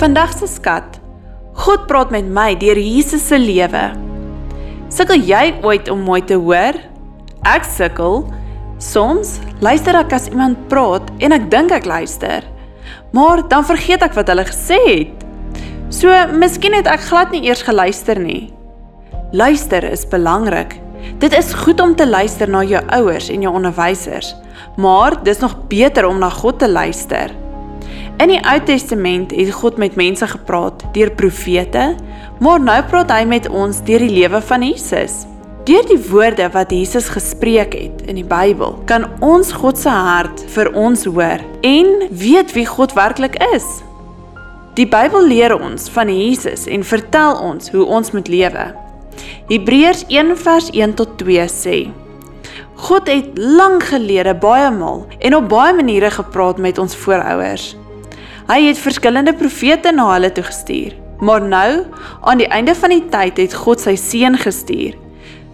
Vandag se skat. God praat met my deur Jesus se lewe. Sukkel jy ooit om mooi te hoor? Ek sukkel. Soms luister ek as iemand praat en ek dink ek luister, maar dan vergeet ek wat hulle gesê het. So, miskien het ek glad nie eers geluister nie. Luister is belangrik. Dit is goed om te luister na jou ouers en jou onderwysers, maar dis nog beter om na God te luister. In die Ou Testament het God met mense gepraat deur profete, maar nou praat hy met ons deur die lewe van Jesus. Deur die woorde wat Jesus gespreek het in die Bybel, kan ons God se hart vir ons hoor en weet wie God werklik is. Die Bybel leer ons van Jesus en vertel ons hoe ons moet lewe. Hebreërs 1 vers 1 tot 2 sê: God het lang gelede baie maal en op baie maniere gepraat met ons voorouers. Hy het verskillende profete na hulle toe gestuur, maar nou, aan die einde van die tyd, het God sy seun gestuur.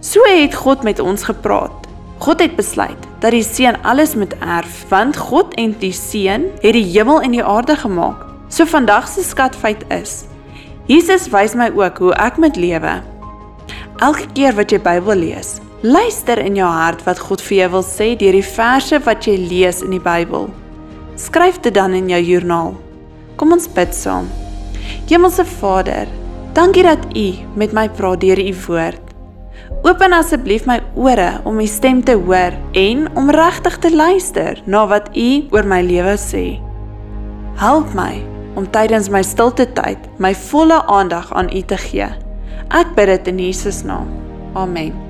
So het God met ons gepraat. God het besluit dat die seun alles moet erf, want God en die seun het die hemel en die aarde gemaak. So vandag se skatfeit is: Jesus wys my ook hoe ek moet lewe. Elke keer wat jy Bybel lees, luister in jou hart wat God vir jou wil sê deur die verse wat jy lees in die Bybel. Skryf dit dan in jou joernaal. Kom ons bid saam. Hemelse Vader, dankie dat U met my praat deur U woord. Open asseblief my ore om U stem te hoor en om regtig te luister na wat U oor my lewe sê. Help my om tydens my stilte tyd my volle aandag aan U te gee. Ek bid dit in Jesus naam. Amen.